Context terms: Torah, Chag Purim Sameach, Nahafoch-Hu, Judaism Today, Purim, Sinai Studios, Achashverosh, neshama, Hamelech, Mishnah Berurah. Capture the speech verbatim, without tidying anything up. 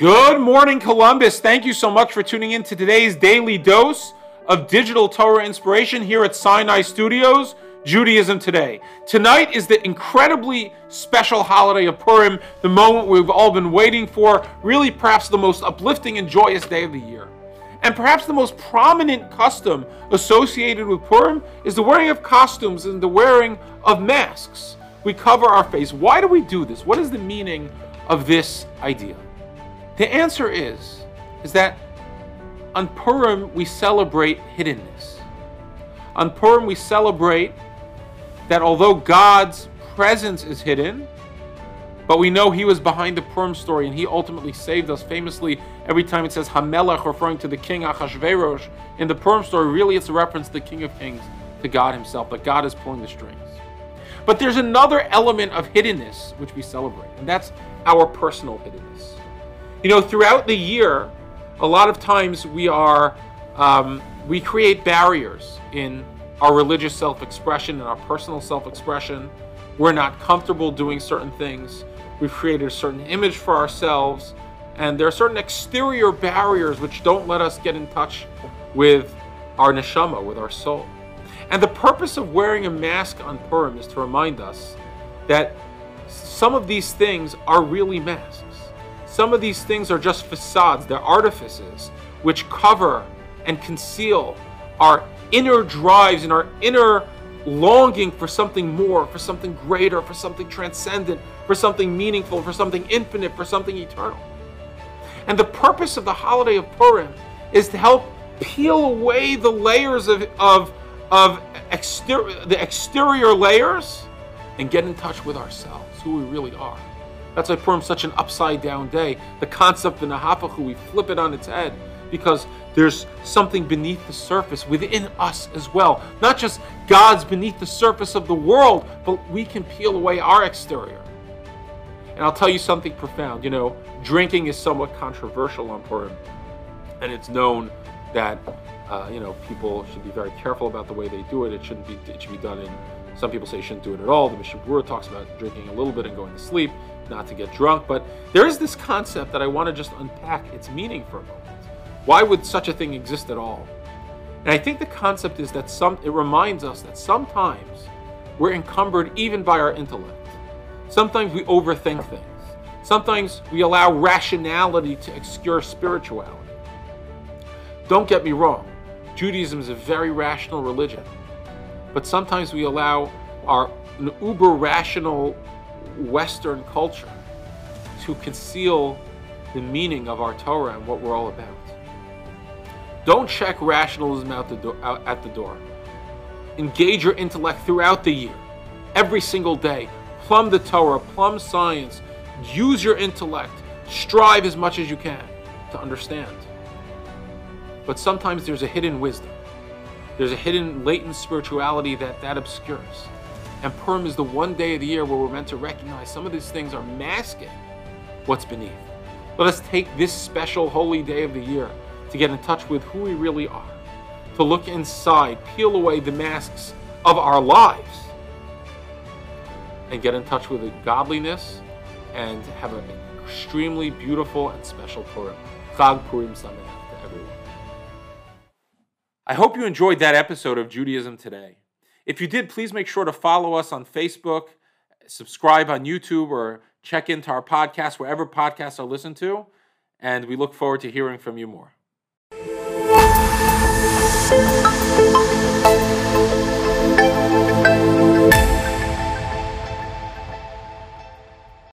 Good morning, Columbus. Thank you so much for tuning in to today's daily dose of digital Torah inspiration here at Sinai Studios, Judaism Today. Tonight is the incredibly special holiday of Purim, the moment we've all been waiting for, really perhaps the most uplifting and joyous day of the year. And perhaps the most prominent custom associated with Purim is the wearing of costumes and the wearing of masks. We cover our face. Why do we do this? What is the meaning of this idea? The answer is, is that on Purim, we celebrate hiddenness. On Purim, we celebrate that although God's presence is hidden, but we know he was behind the Purim story and he ultimately saved us. Famously, every time it says Hamelech, referring to the king Achashverosh, in the Purim story, really it's a reference to the King of Kings, to God himself, that God is pulling the strings. But there's another element of hiddenness which we celebrate, and that's our personal hiddenness. You know, throughout the year, a lot of times we are, um, we create barriers in our religious self-expression and our personal self-expression. We're not comfortable doing certain things. We've created a certain image for ourselves, and there are certain exterior barriers which don't let us get in touch with our neshama, with our soul. And the purpose of wearing a mask on Purim is to remind us that some of these things are really masks. Some of these things are just facades, they're artifices, which cover and conceal our inner drives and our inner longing for something more, for something greater, for something transcendent, for something meaningful, for something infinite, for something eternal. And the purpose of the holiday of Purim is to help peel away the layers of, of, of exter- the exterior layers and get in touch with ourselves, who we really are. That's why Purim is such an upside-down day. The concept of Nahafoch-Hu, we flip it on its head because there's something beneath the surface within us as well. Not just God's beneath the surface of the world, but we can peel away our exterior. And I'll tell you something profound. You know, drinking is somewhat controversial on Purim, and it's known that uh, you know, people should be very careful about the way they do it. It shouldn't be. It should be done in. Some people say you shouldn't do it at all. The Mishnah Berurah talks about drinking a little bit and going to sleep, not to get drunk. But there is this concept that I want to just unpack its meaning for a moment. Why would such a thing exist at all? And I think the concept is that some, it reminds us that sometimes we're encumbered even by our intellect. Sometimes we overthink things. Sometimes we allow rationality to obscure spirituality. Don't get me wrong. Judaism is a very rational religion. But sometimes we allow our uber-rational Western culture to conceal the meaning of our Torah and what we're all about. Don't check rationalism out the do- out at the door. Engage your intellect throughout the year, every single day. Plumb the Torah, plumb science. Use your intellect. Strive as much as you can to understand. But sometimes there's a hidden wisdom. There's a hidden latent spirituality that that obscures. And Purim is the one day of the year where we're meant to recognize some of these things are masking what's beneath. Let us take this special holy day of the year to get in touch with who we really are, to look inside, peel away the masks of our lives, and get in touch with the godliness and have an extremely beautiful and special Purim. Chag Purim Sameach to everyone. I hope you enjoyed that episode of Judaism Today. If you did, please make sure to follow us on Facebook, subscribe on YouTube, or check into our podcast wherever podcasts are listened to, and we look forward to hearing from you more.